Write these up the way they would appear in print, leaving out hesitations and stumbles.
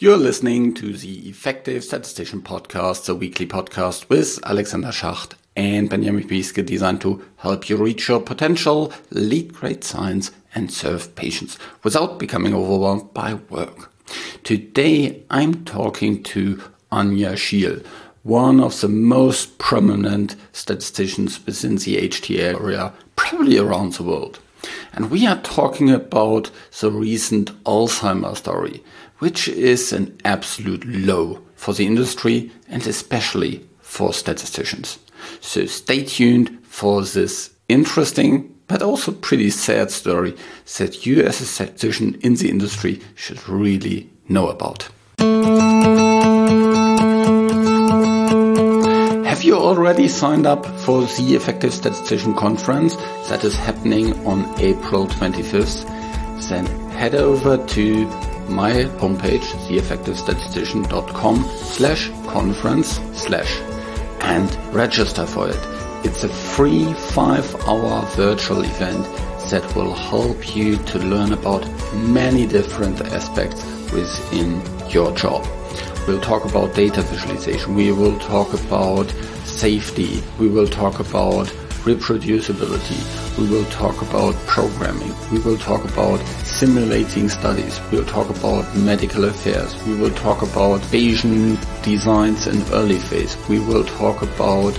You're listening to the Effective Statistician Podcast, the weekly podcast with Alexander Schacht and Benjamin Pieske, designed to help you reach your potential, lead great science, and serve patients without becoming overwhelmed by work. Today, I'm talking to Anja Schiel, one of the most prominent statisticians within the HTA area, probably around the world. And we are talking about the recent Alzheimer's story, which is an absolute low for the industry and especially for statisticians. So stay tuned for this interesting but also pretty sad story that you as a statistician in the industry should really know about. Have you already signed up for the Effective Statistician Conference that is happening on April 25th? Then head over to my homepage, theeffectivestatistician.com/conference/ and register for it. It's a free 5-hour virtual event that will help you to learn about many different aspects within your job. We'll talk about data visualization, we will talk about safety, we will talk about reproducibility, we will talk about programming, we will talk about simulating studies, we'll talk about medical affairs, we will talk about Bayesian designs in early phase, we will talk about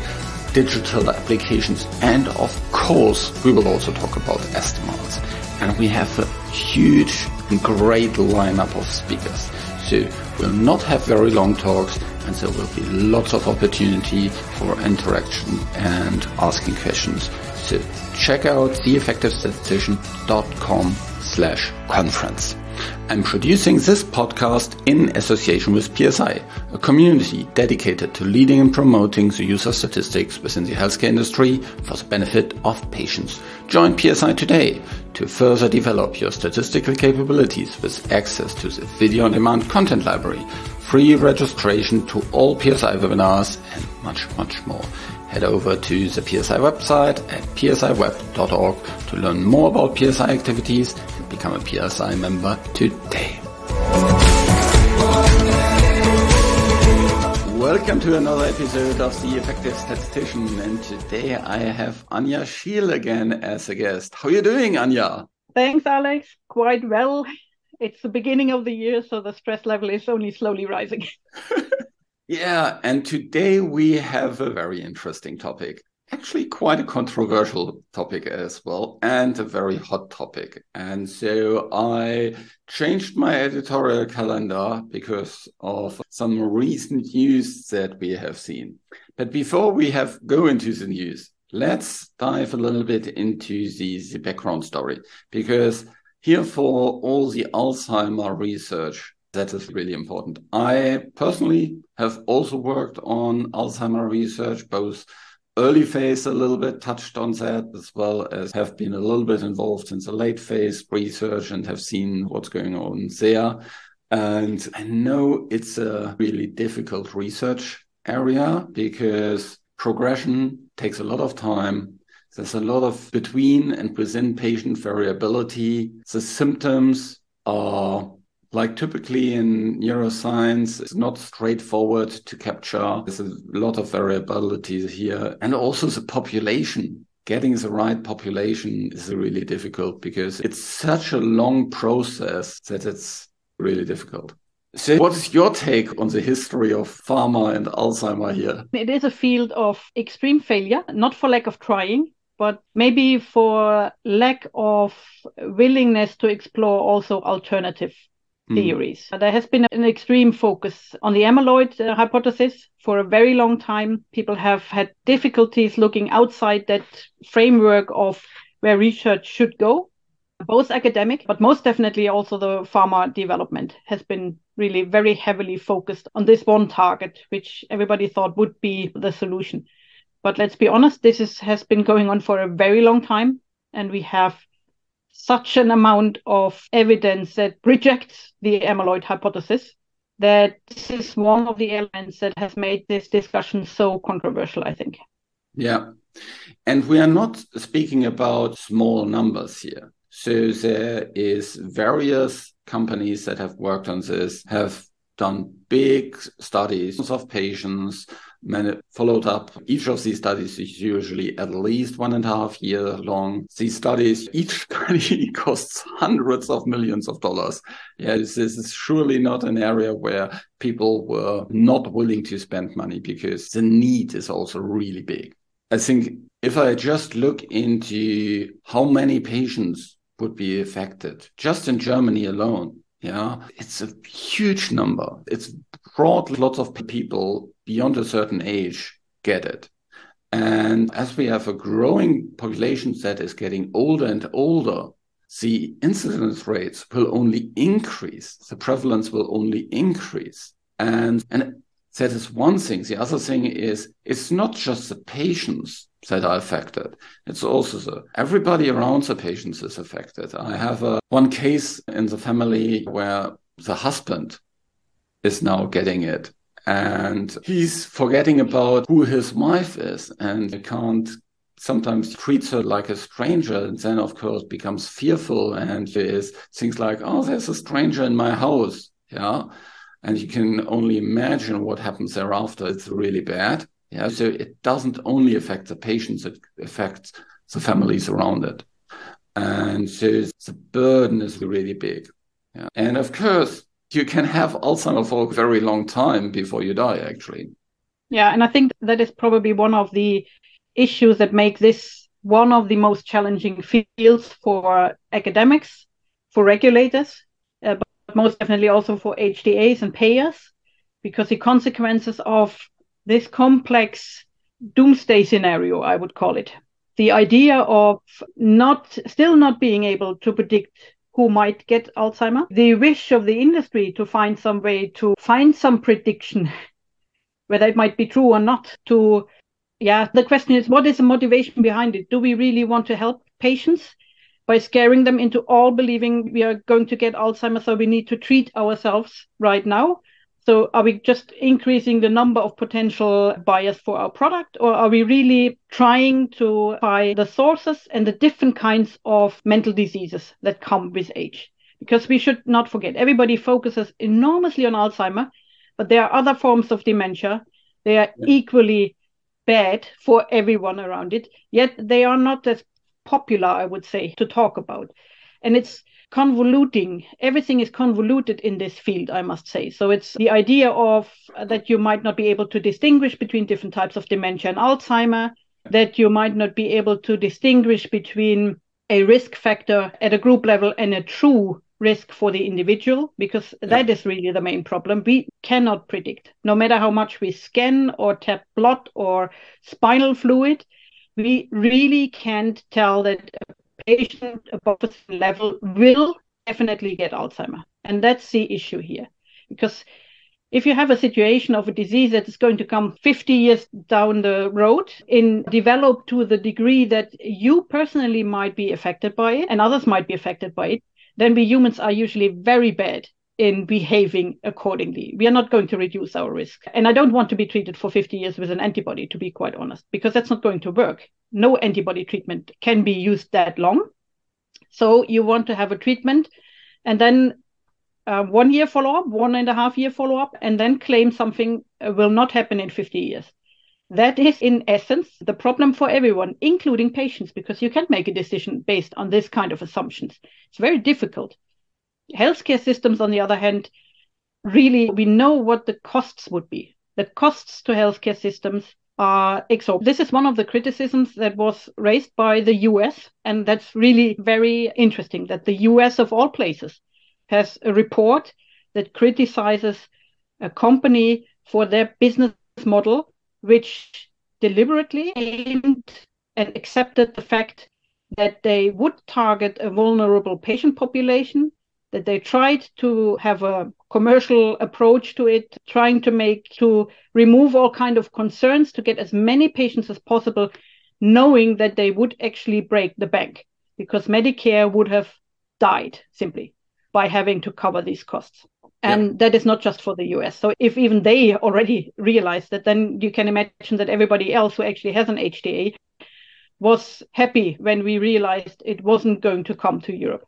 digital applications, and of course we will also talk about estimates. And we have a huge and great lineup of speakers. So we'll not have very long talks, and there will be lots of opportunity for interaction and asking questions. So check out theeffectivestatistician.com/conference. I'm producing this podcast in association with PSI, a community dedicated to leading and promoting the use of statistics within the healthcare industry for the benefit of patients. Join PSI today to further develop your statistical capabilities with access to the video on demand content library, free registration to all PSI webinars, and much more. Head over to the PSI website at psiweb.org to learn more about PSI activities and become a PSI member today. Welcome to another episode of The Effective Statistician, and today I have Anja Schiel again as a guest. How are you doing, Anja? Thanks, Alex. Quite well. It's the beginning of the year, so the stress level is only slowly rising. Yeah, and today we have a very interesting topic, actually quite a controversial topic as well, and a very hot topic. And so I changed my editorial calendar because of some recent news that we have seen. But before we go into the news, let's dive a little bit into the background story, because here for all the Alzheimer research, that is really important. I personally have also worked on Alzheimer research, both early phase a little bit, touched on that, as well as have been a little bit involved in the late phase research and have seen what's going on there. And I know it's a really difficult research area because progression takes a lot of time. There's a lot of between and within patient variability. The symptoms are, like typically in neuroscience, it's not straightforward to capture. There's a lot of variability here. And also the population, getting the right population is really difficult because it's such a long process that it's really difficult. So what is your take on the history of pharma and Alzheimer here? It is a field of extreme failure, not for lack of trying, but maybe for lack of willingness to explore also alternative theories. There has been an extreme focus on the amyloid hypothesis for a very long time. People have had difficulties looking outside that framework of where research should go. Both academic, but most definitely also the pharma development has been really very heavily focused on this one target, which everybody thought would be the solution. But let's be honest, this has been going on for a very long time, and we have such an amount of evidence that rejects the amyloid hypothesis that this is one of the elements that has made this discussion so controversial, I think. Yeah. And we are not speaking about small numbers here. So there is various companies that have worked on this, have done big studies of patients, followed up. Each of these studies is usually at least 1.5 year long. These studies, each study costs hundreds of millions of dollars. Yeah, this is surely not an area where people were not willing to spend money because the need is also really big. I think if I just look into how many patients would be affected, just in Germany alone, yeah, it's a huge number. It's broadly lots of people beyond a certain age get it. And as we have a growing population that is getting older and older, the incidence rates will only increase. The prevalence will only increase. And that is one thing. The other thing is, it's not just the patients that are affected. It's also everybody around the patients is affected. I have one case in the family where the husband is now getting it. And he's forgetting about who his wife is. And he can't sometimes treats her like a stranger. And then, of course, becomes fearful. And is things like, oh, there's a stranger in my house. Yeah. And you can only imagine what happens thereafter. It's really bad. Yeah, so it doesn't only affect the patients, it affects the families around it. And so the burden is really big. Yeah. And of course, you can have Alzheimer's for a very long time before you die, actually. Yeah, and I think that is probably one of the issues that make this one of the most challenging fields for academics, for regulators, but most definitely also for HTAs and payers, because the consequences of this complex doomsday scenario, I would call it. The idea of still not being able to predict who might get Alzheimer's, the wish of the industry to find some way to find some prediction, whether it might be true or not. The question is, what is the motivation behind it? Do we really want to help patients by scaring them into all believing we are going to get Alzheimer's, so we need to treat ourselves right now? So are we just increasing the number of potential buyers for our product, or are we really trying to find the sources and the different kinds of mental diseases that come with age? Because we should not forget, everybody focuses enormously on Alzheimer's, but there are other forms of dementia. They are equally bad for everyone around it, yet they are not as popular, I would say, to talk about. And it's convoluting. Everything is convoluted in this field, I must say. So it's the idea of that you might not be able to distinguish between different types of dementia and Alzheimer, that you might not be able to distinguish between a risk factor at a group level and a true risk for the individual, because that is really the main problem. We cannot predict. No matter how much we scan or tap blood or spinal fluid, we really can't tell that patient above a certain level will definitely get Alzheimer's. And that's the issue here. Because if you have a situation of a disease that is going to come 50 years down the road and develop to the degree that you personally might be affected by it and others might be affected by it, then we humans are usually very bad in behaving accordingly. We are not going to reduce our risk. And I don't want to be treated for 50 years with an antibody, to be quite honest, because that's not going to work. No antibody treatment can be used that long. So you want to have a treatment and then 1 year follow-up, 1.5 year follow-up, and then claim something will not happen in 50 years. That is, in essence, the problem for everyone, including patients, because you can't make a decision based on this kind of assumptions. It's very difficult. Healthcare systems, on the other hand, really, we know what the costs would be. The costs to healthcare systems are exorbitant. This is one of the criticisms that was raised by the US, and that's really very interesting that the US, of all places, has a report that criticizes a company for their business model, which deliberately aimed and accepted the fact that they would target a vulnerable patient population, that they tried to have a commercial approach to it, trying to remove all kind of concerns to get as many patients as possible, knowing that they would actually break the bank because Medicare would have died simply by having to cover these costs. And that is not just for the US. So if even they already realized that, then you can imagine that everybody else who actually has an HTA was happy when we realized it wasn't going to come to Europe.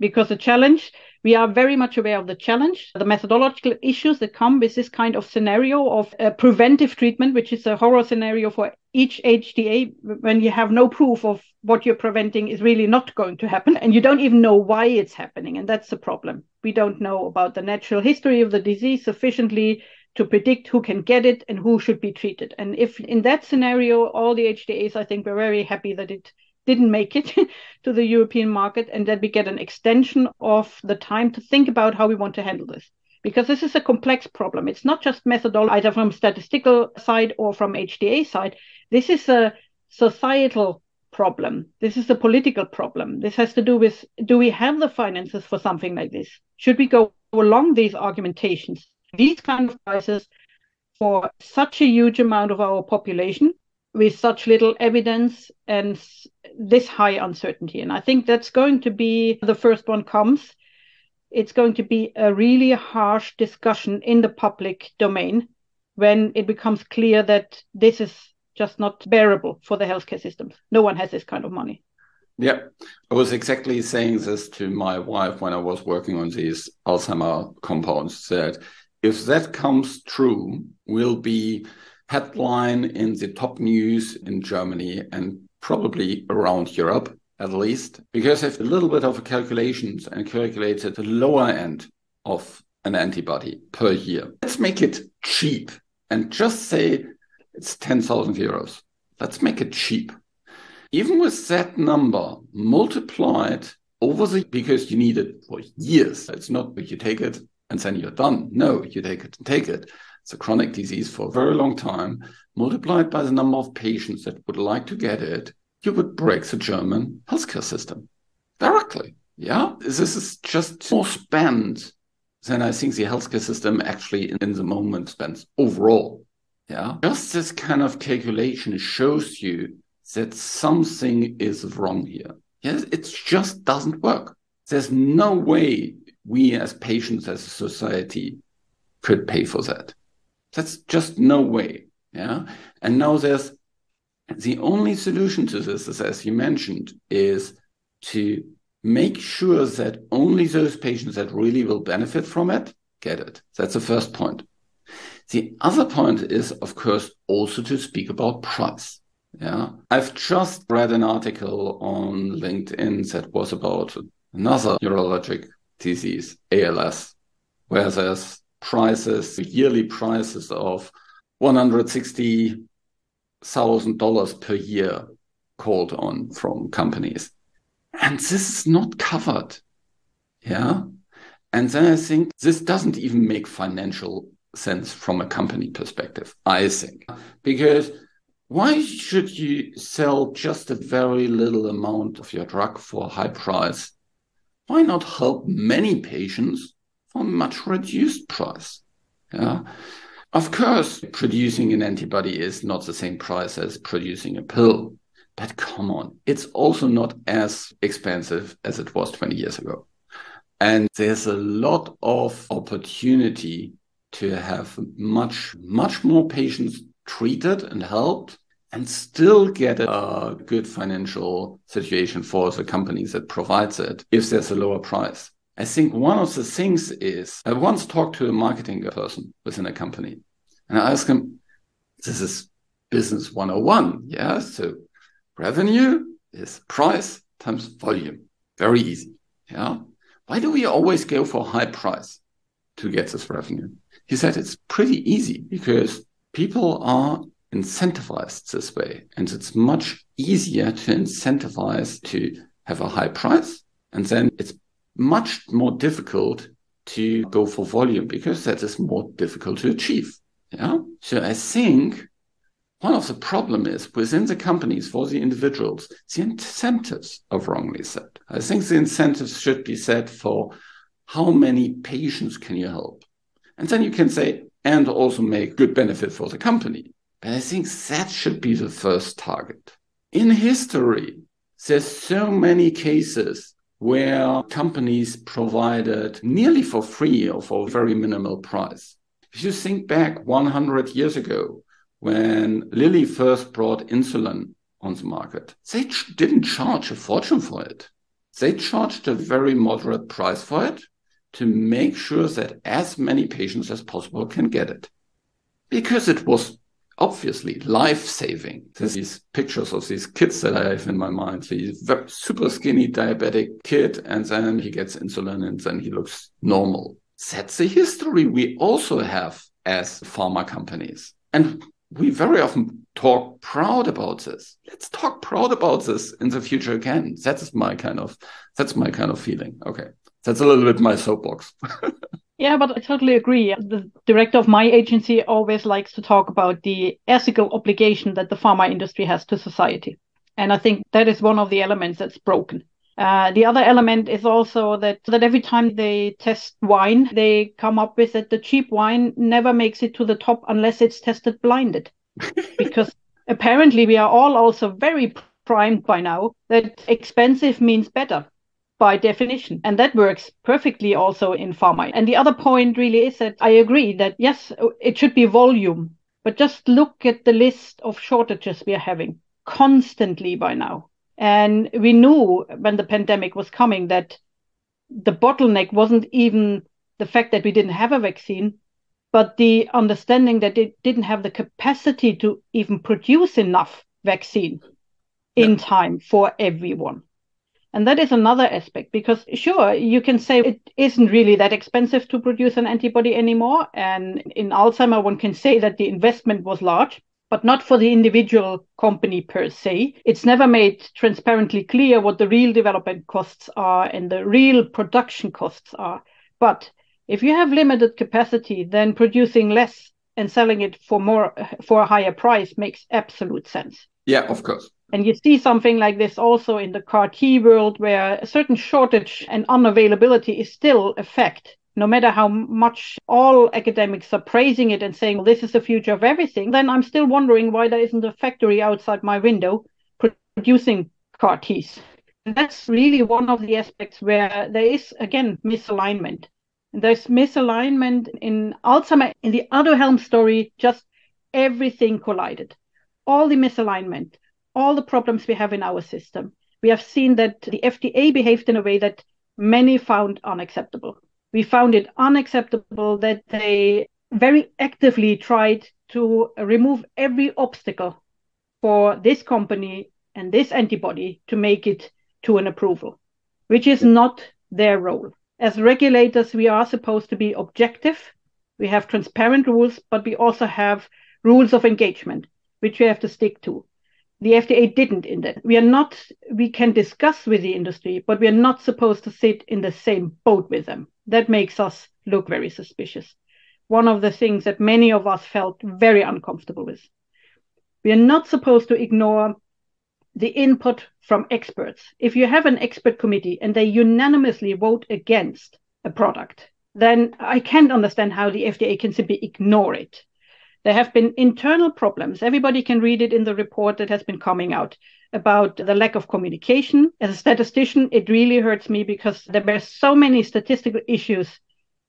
because the challenge, we are very much aware of the challenge, the methodological issues that come with this kind of scenario of preventive treatment, which is a horror scenario for each HTA when you have no proof of what you're preventing is really not going to happen. And you don't even know why it's happening. And that's the problem. We don't know about the natural history of the disease sufficiently to predict who can get it and who should be treated. And if in that scenario, all the HTAs, I think, were very happy that it didn't make it to the European market, and that we get an extension of the time to think about how we want to handle this. Because this is a complex problem. It's not just methodology, either from statistical side or from HTA side. This is a societal problem. This is a political problem. This has to do with, do we have the finances for something like this? Should we go along these argumentations? These kind of prices for such a huge amount of our population with such little evidence and this high uncertainty. And I think that's going to be, the first one comes, it's going to be a really harsh discussion in the public domain when it becomes clear that this is just not bearable for the healthcare systems. No one has this kind of money. Yeah, I was exactly saying this to my wife when I was working on these Alzheimer compounds, that if that comes true, will be headline in the top news in Germany and probably around Europe, at least, because if a little bit of calculations and calculate at the lower end of an antibody per year, let's make it cheap and just say it's 10,000 euros. Let's make it cheap. Even with that number multiplied over the, because you need it for years. It's not that you take it and then you're done. No, you take it and take it. It's a chronic disease for a very long time. Multiplied by the number of patients that would like to get it, you would break the German healthcare system directly. Yeah, this is just more spent than I think the healthcare system actually in the moment spends overall. Yeah, just this kind of calculation shows you that something is wrong here. Yes, it just doesn't work. There's no way we as patients, as a society, could pay for that. That's just no way. Yeah. And now there's the only solution to this is, as you mentioned, is to make sure that only those patients that really will benefit from it get it. That's the first point. The other point is, of course, also to speak about price. Yeah. I've just read an article on LinkedIn that was about another neurologic disease, ALS, where there's prices, yearly prices of $160,000 per year called on from companies. And this is not covered. Yeah. And then I think this doesn't even make financial sense from a company perspective, I think. Because why should you sell just a very little amount of your drug for a high price? Why not help many patients for a much reduced price? Yeah. Of course, producing an antibody is not the same price as producing a pill. But come on, it's also not as expensive as it was 20 years ago. And there's a lot of opportunity to have much, much more patients treated and helped and still get a good financial situation for the companies that provides it if there's a lower price. I think one of the things is, I once talked to a marketing person within a company and I asked him, this is business 101. Yeah, so revenue is price times volume. Very easy. Yeah. Why do we always go for high price to get this revenue? He said it's pretty easy because people are incentivized this way and it's much easier to incentivize to have a high price, and then it's much more difficult to go for volume because that is more difficult to achieve. Yeah. So I think one of the problem is within the companies for the individuals, the incentives are wrongly set. I think the incentives should be set for how many patients can you help? And then you can say, and also make good benefit for the company. But I think that should be the first target. In history, there's so many cases where companies provided nearly for free or for a very minimal price. If you think back 100 years ago, when Lilly first brought insulin on the market, they didn't charge a fortune for it. They charged a very moderate price for it to make sure that as many patients as possible can get it. Because it was obviously life-saving. These pictures of these kids that I have in my mind, these super skinny diabetic kid, and then he gets insulin and then he looks normal. That's the history we also have as pharma companies. And we very often talk proud about this. Let's talk proud about this in the future again. That's my kind of feeling. Okay. That's a little bit my soapbox. Yeah, but I totally agree. The director of my agency always likes to talk about the ethical obligation that the pharma industry has to society. And I think that is one of the elements that's broken. The other element is also that every time they test wine, they come up with that the cheap wine never makes it to the top unless it's tested blinded. Because apparently we are all also very primed by now that expensive means better by definition. And that works perfectly also in pharma. And the other point really is that I agree that, yes, it should be volume. But just look at the list of shortages we are having constantly by now. And we knew when the pandemic was coming that the bottleneck wasn't even the fact that we didn't have a vaccine, but the understanding that it didn't have the capacity to even produce enough vaccine in time for everyone. And that is another aspect, because sure, you can say it isn't really that expensive to produce an antibody anymore. And in Alzheimer's, one can say that the investment was large, but not for the individual company per se. It's never made transparently clear what the real development costs are and the real production costs are. But if you have limited capacity, then producing less and selling it for a higher price makes absolute sense. Yeah, of course. And you see something like this also in the CAR-T world, where a certain shortage and unavailability is still a fact. No matter how much all academics are praising it and saying, well, this is the future of everything, then I'm still wondering why there isn't a factory outside my window producing CAR-Ts. And that's really one of the aspects where there is, again, misalignment. And there's misalignment in Alzheimer's. In the Aduhelm story, just everything collided. All the misalignment, all the problems we have in our system. We have seen that the FDA behaved in a way that many found unacceptable. We found it unacceptable that they very actively tried to remove every obstacle for this company and this antibody to make it to an approval, which is not their role. As regulators, we are supposed to be objective. We have transparent rules, but we also have rules of engagement, which we have to stick to. The FDA didn't in that. We can discuss with the industry, but we are not supposed to sit in the same boat with them. That makes us look very suspicious. One of the things that many of us felt very uncomfortable with. We are not supposed to ignore the input from experts. If you have an expert committee and they unanimously vote against a product, then I can't understand how the FDA can simply ignore it. There have been internal problems. Everybody can read it in the report that has been coming out about the lack of communication. As a statistician, it really hurts me because there were so many statistical issues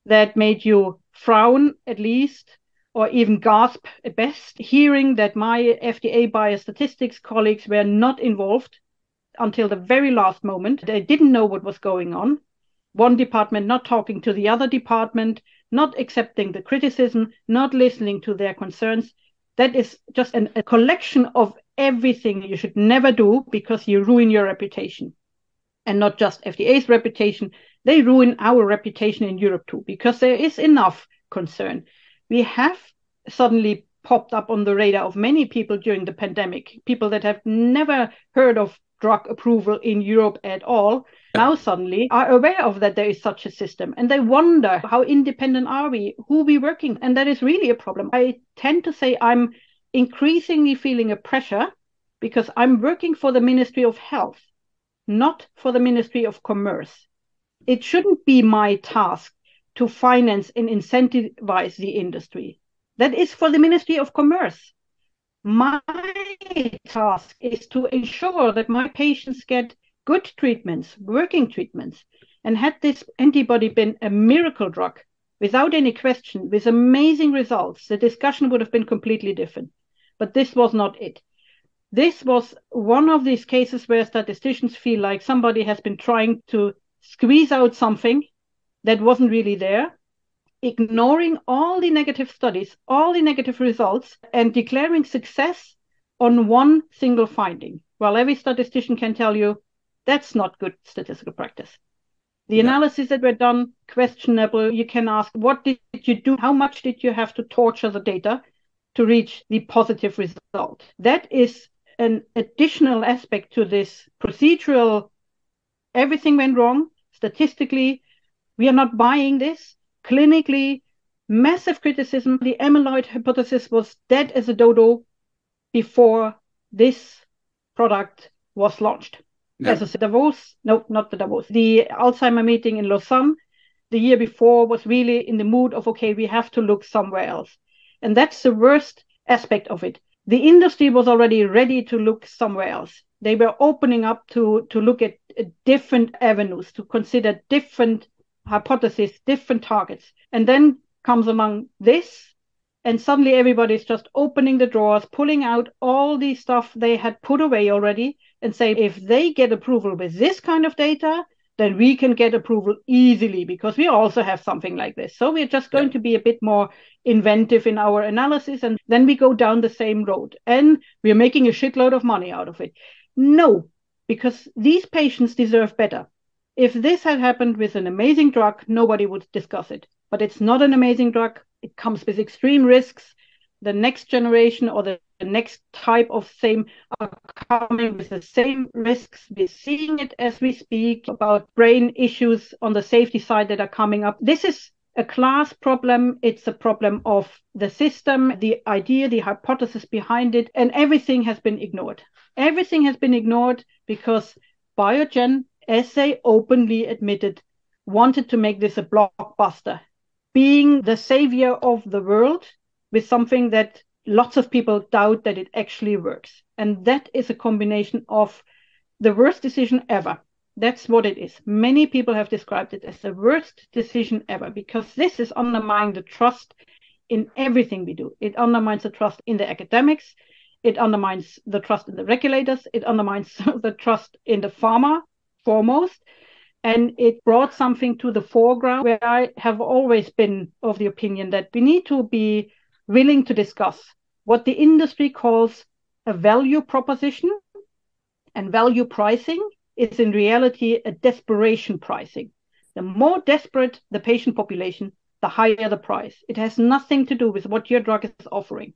that made you frown at least, or even gasp at best, hearing that my FDA biostatistics colleagues were not involved until the very last moment. They didn't know what was going on. One department not talking to the other department, not accepting the criticism, not listening to their concerns. That is just a collection of everything you should never do, because you ruin your reputation. And not just FDA's reputation, they ruin our reputation in Europe too, because there is enough concern. We have suddenly popped up on the radar of many people during the pandemic, people that have never heard of drug approval in Europe at all, now suddenly are aware of that there is such a system. And they wonder, how independent are we? Who are we working? And that is really a problem. I tend to say I'm increasingly feeling a pressure because I'm working for the Ministry of Health, not for the Ministry of Commerce. It shouldn't be my task to finance and incentivize the industry. That is for the Ministry of Commerce. My task is to ensure that my patients get good treatments, working treatments. And had this antibody been a miracle drug, without any question, with amazing results, the discussion would have been completely different. But this was not it. This was one of these cases where statisticians feel like somebody has been trying to squeeze out something that wasn't really there, ignoring all the negative studies, all the negative results, and declaring success on one single finding. Well, every statistician can tell you that's not good statistical practice. The analysis that were done, questionable. You can ask, what did you do? How much did you have to torture the data to reach the positive result? That is an additional aspect to this procedural, everything went wrong. Statistically, we are not buying this. Clinically, massive criticism. The amyloid hypothesis was dead as a dodo before this product was launched. No. As I said, the Alzheimer meeting in Lausanne the year before was really in the mood of, okay, we have to look somewhere else. And that's the worst aspect of it. The industry was already ready to look somewhere else. They were opening up to look at different avenues, to consider different hypotheses, different targets. And then comes along this, and suddenly everybody's just opening the drawers, pulling out all the stuff they had put away already and say, if they get approval with this kind of data, then we can get approval easily because we also have something like this. So we're just going to be a bit more inventive in our analysis, and then we go down the same road and we're making a shitload of money out of it. No, because these patients deserve better. If this had happened with an amazing drug, nobody would discuss it. But it's not an amazing drug. It comes with extreme risks. The next generation or the next type of same are coming with the same risks. We're seeing it as we speak about brain issues on the safety side that are coming up. This is a class problem. It's a problem of the system, the idea, the hypothesis behind it, and everything has been ignored. Everything has been ignored because Biogen, as they openly admitted, wanted to make this a blockbuster, being the savior of the world with something that lots of people doubt that it actually works. And that is a combination of the worst decision ever. That's what it is. Many people have described it as the worst decision ever because this is undermining the trust in everything we do. It undermines the trust in the academics. It undermines the trust in the regulators. It undermines the trust in the pharma foremost. And it brought something to the foreground where I have always been of the opinion that we need to be willing to discuss what the industry calls a value proposition, and value pricing is in reality a desperation pricing. The more desperate the patient population, the higher the price. It has nothing to do with what your drug is offering.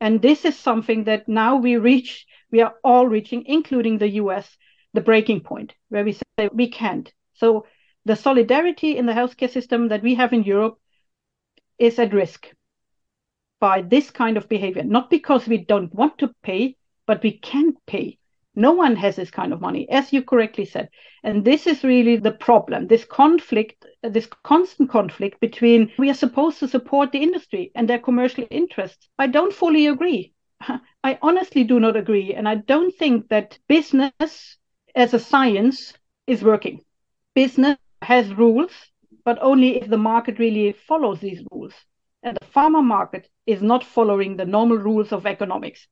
And this is something that now we are all reaching, including the US, the breaking point where we say we can't. So the solidarity in the healthcare system that we have in Europe is at risk by this kind of behavior, not because we don't want to pay, but we can't pay. No one has this kind of money, as you correctly said. And this is really the problem, this conflict, this constant conflict between we are supposed to support the industry and their commercial interests. I don't fully agree. I honestly do not agree. And I don't think that business as a science is working. Business has rules, but only if the market really follows these rules. And the pharma market is not following the normal rules of economics.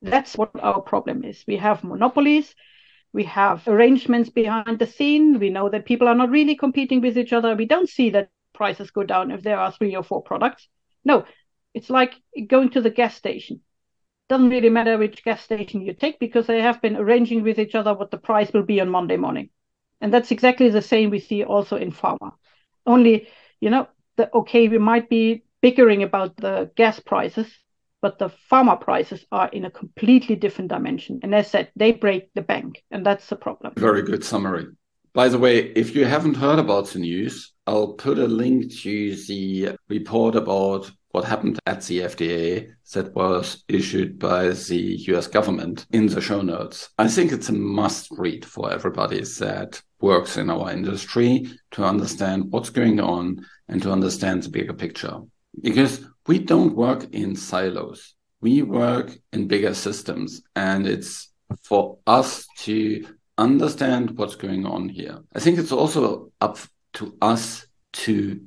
That's what our problem is. We have monopolies. We have arrangements behind the scene. We know that people are not really competing with each other. We don't see that prices go down if there are 3 or 4 products. No, it's like going to the gas station. Doesn't really matter which gas station you take because they have been arranging with each other what the price will be on Monday morning. And that's exactly the same we see also in pharma. Only, we might be bickering about the gas prices, but the pharma prices are in a completely different dimension. And as said, they break the bank, and that's the problem. Very good summary. By the way, if you haven't heard about the news, I'll put a link to the report about what happened at the FDA that was issued by the US government in the show notes. I think it's a must read for everybody that works in our industry to understand what's going on and to understand the bigger picture. Because we don't work in silos. We work in bigger systems. And it's for us to understand what's going on here. I think it's also up to us to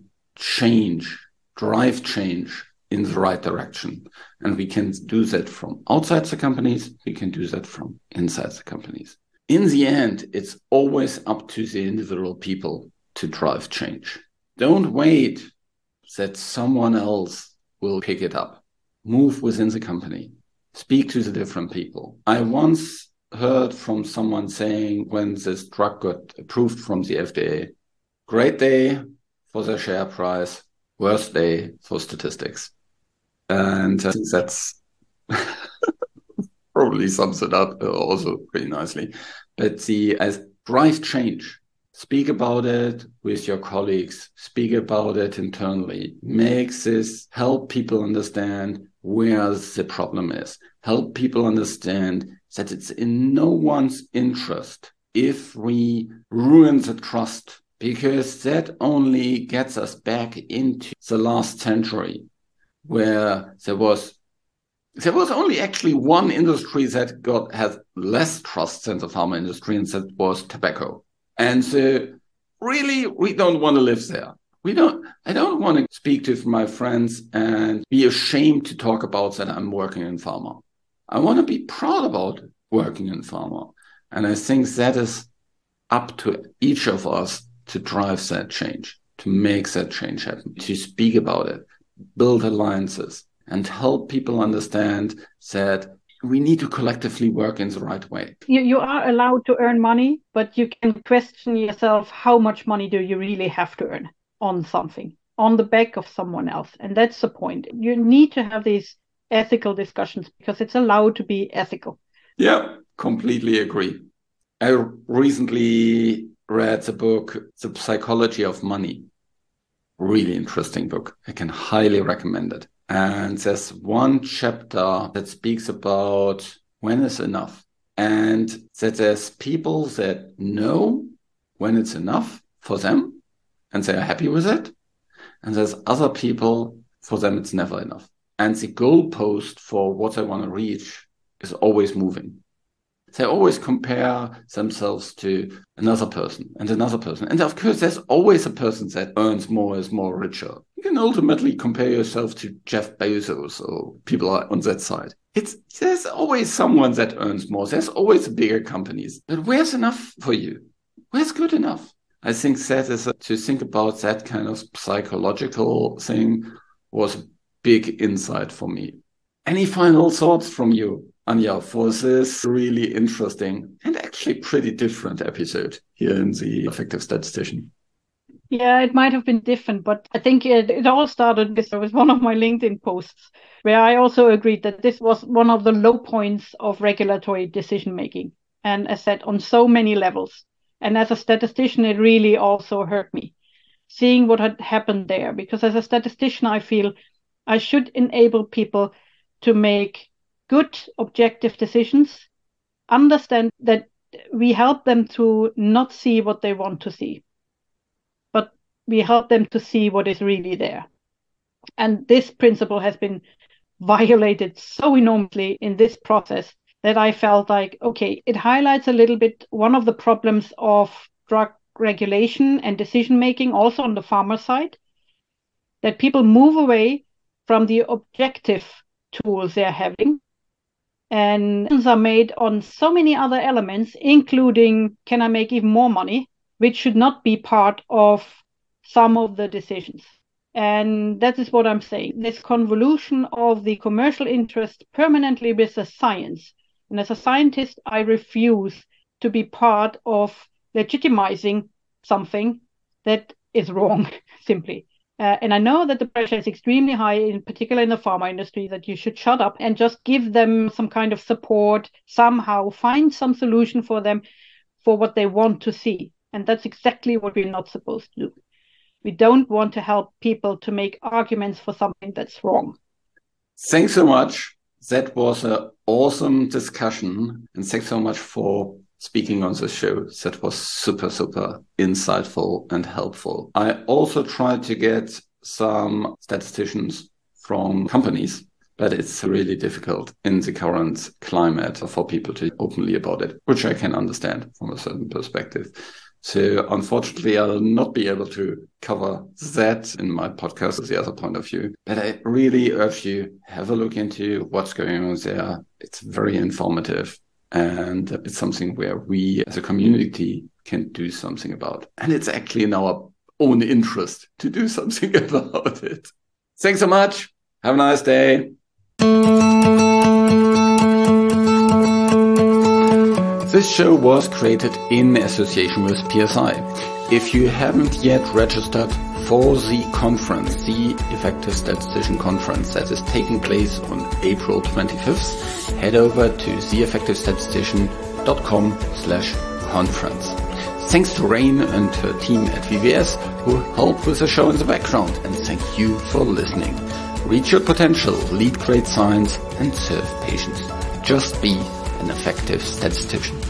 drive change in the right direction. And we can do that from outside the companies. We can do that from inside the companies. In the end, it's always up to the individual people to drive change. Don't wait that someone else will pick it up. Move within the company. Speak to the different people. I once heard from someone saying when this drug got approved from the FDA, great day for the share price, worst day for statistics. And I think that's probably sums it up also pretty nicely. But drive change. Speak about it with your colleagues. Speak about it internally. Help people understand where the problem is. Help people understand that it's in no one's interest if we ruin the trust, because that only gets us back into the last century where there was only actually one industry that had less trust than the pharma industry, and that was tobacco. And so really, we don't want to live there. I don't want to speak to my friends and be ashamed to talk about that I'm working in pharma. I want to be proud about working in pharma. And I think that is up to each of us to drive that change, to make that change happen, to speak about it, build alliances, and help people understand that we need to collectively work in the right way. You are allowed to earn money, but you can question yourself, how much money do you really have to earn on something, on the back of someone else? And that's the point. You need to have these ethical discussions because it's allowed to be ethical. Yeah, completely agree. I recently read the book, The Psychology of Money. Really interesting book. I can highly recommend it. And there's one chapter that speaks about when is enough. And that there's people that know when it's enough for them and they are happy with it. And there's other people, for them it's never enough. And the goalpost for what they want to reach is always moving. They always compare themselves to another person and another person. And of course, there's always a person that earns more, is more richer. You can ultimately compare yourself to Jeff Bezos or people are on that side. There's always someone that earns more. There's always bigger companies. But where's enough for you? Where's good enough? I think that is to think about that kind of psychological thing was a big insight for me. Any final thoughts from you, Anja, for this really interesting and actually pretty different episode here in the Effective Statistician? Yeah, it might have been different, but I think it all started with one of my LinkedIn posts where I also agreed that this was one of the low points of regulatory decision-making. And as said, on so many levels. And as a statistician, it really also hurt me seeing what had happened there. Because as a statistician, I feel I should enable people to make good objective decisions, understand that we help them to not see what they want to see, but we help them to see what is really there. And this principle has been violated so enormously in this process that I felt like, okay, it highlights a little bit one of the problems of drug regulation and decision-making also on the pharma side, that people move away from the objective tools they're having. And decisions are made on so many other elements, including, can I make even more money, which should not be part of some of the decisions. And that is what I'm saying. This convolution of the commercial interest permanently with the science. And as a scientist, I refuse to be part of legitimizing something that is wrong, simply. And I know that the pressure is extremely high, in particular in the pharma industry, that you should shut up and just give them some kind of support, somehow find some solution for them for what they want to see. And that's exactly what we're not supposed to do. We don't want to help people to make arguments for something that's wrong. Thanks so much. That was an awesome discussion. And thanks so much for speaking on the show. That was super, super insightful and helpful. I also tried to get some statisticians from companies, but it's really difficult in the current climate for people to openly about it, which I can understand from a certain perspective. So unfortunately, I'll not be able to cover that in my podcast as the other point of view. But I really urge you, have a look into what's going on there. It's very informative. And it's something where we as a community can do something about. And it's actually in our own interest to do something about it. Thanks so much. Have a nice day. This show was created in association with PSI. If you haven't yet registered for the conference, the Effective Statistician Conference that is taking place on April 25th, head over to theeffectivestatistician.com/conference. Thanks to Rain and her team at VVS who help with the show in the background, and thank you for listening. Reach your potential, lead great science, and serve patients. Just be an effective statistician.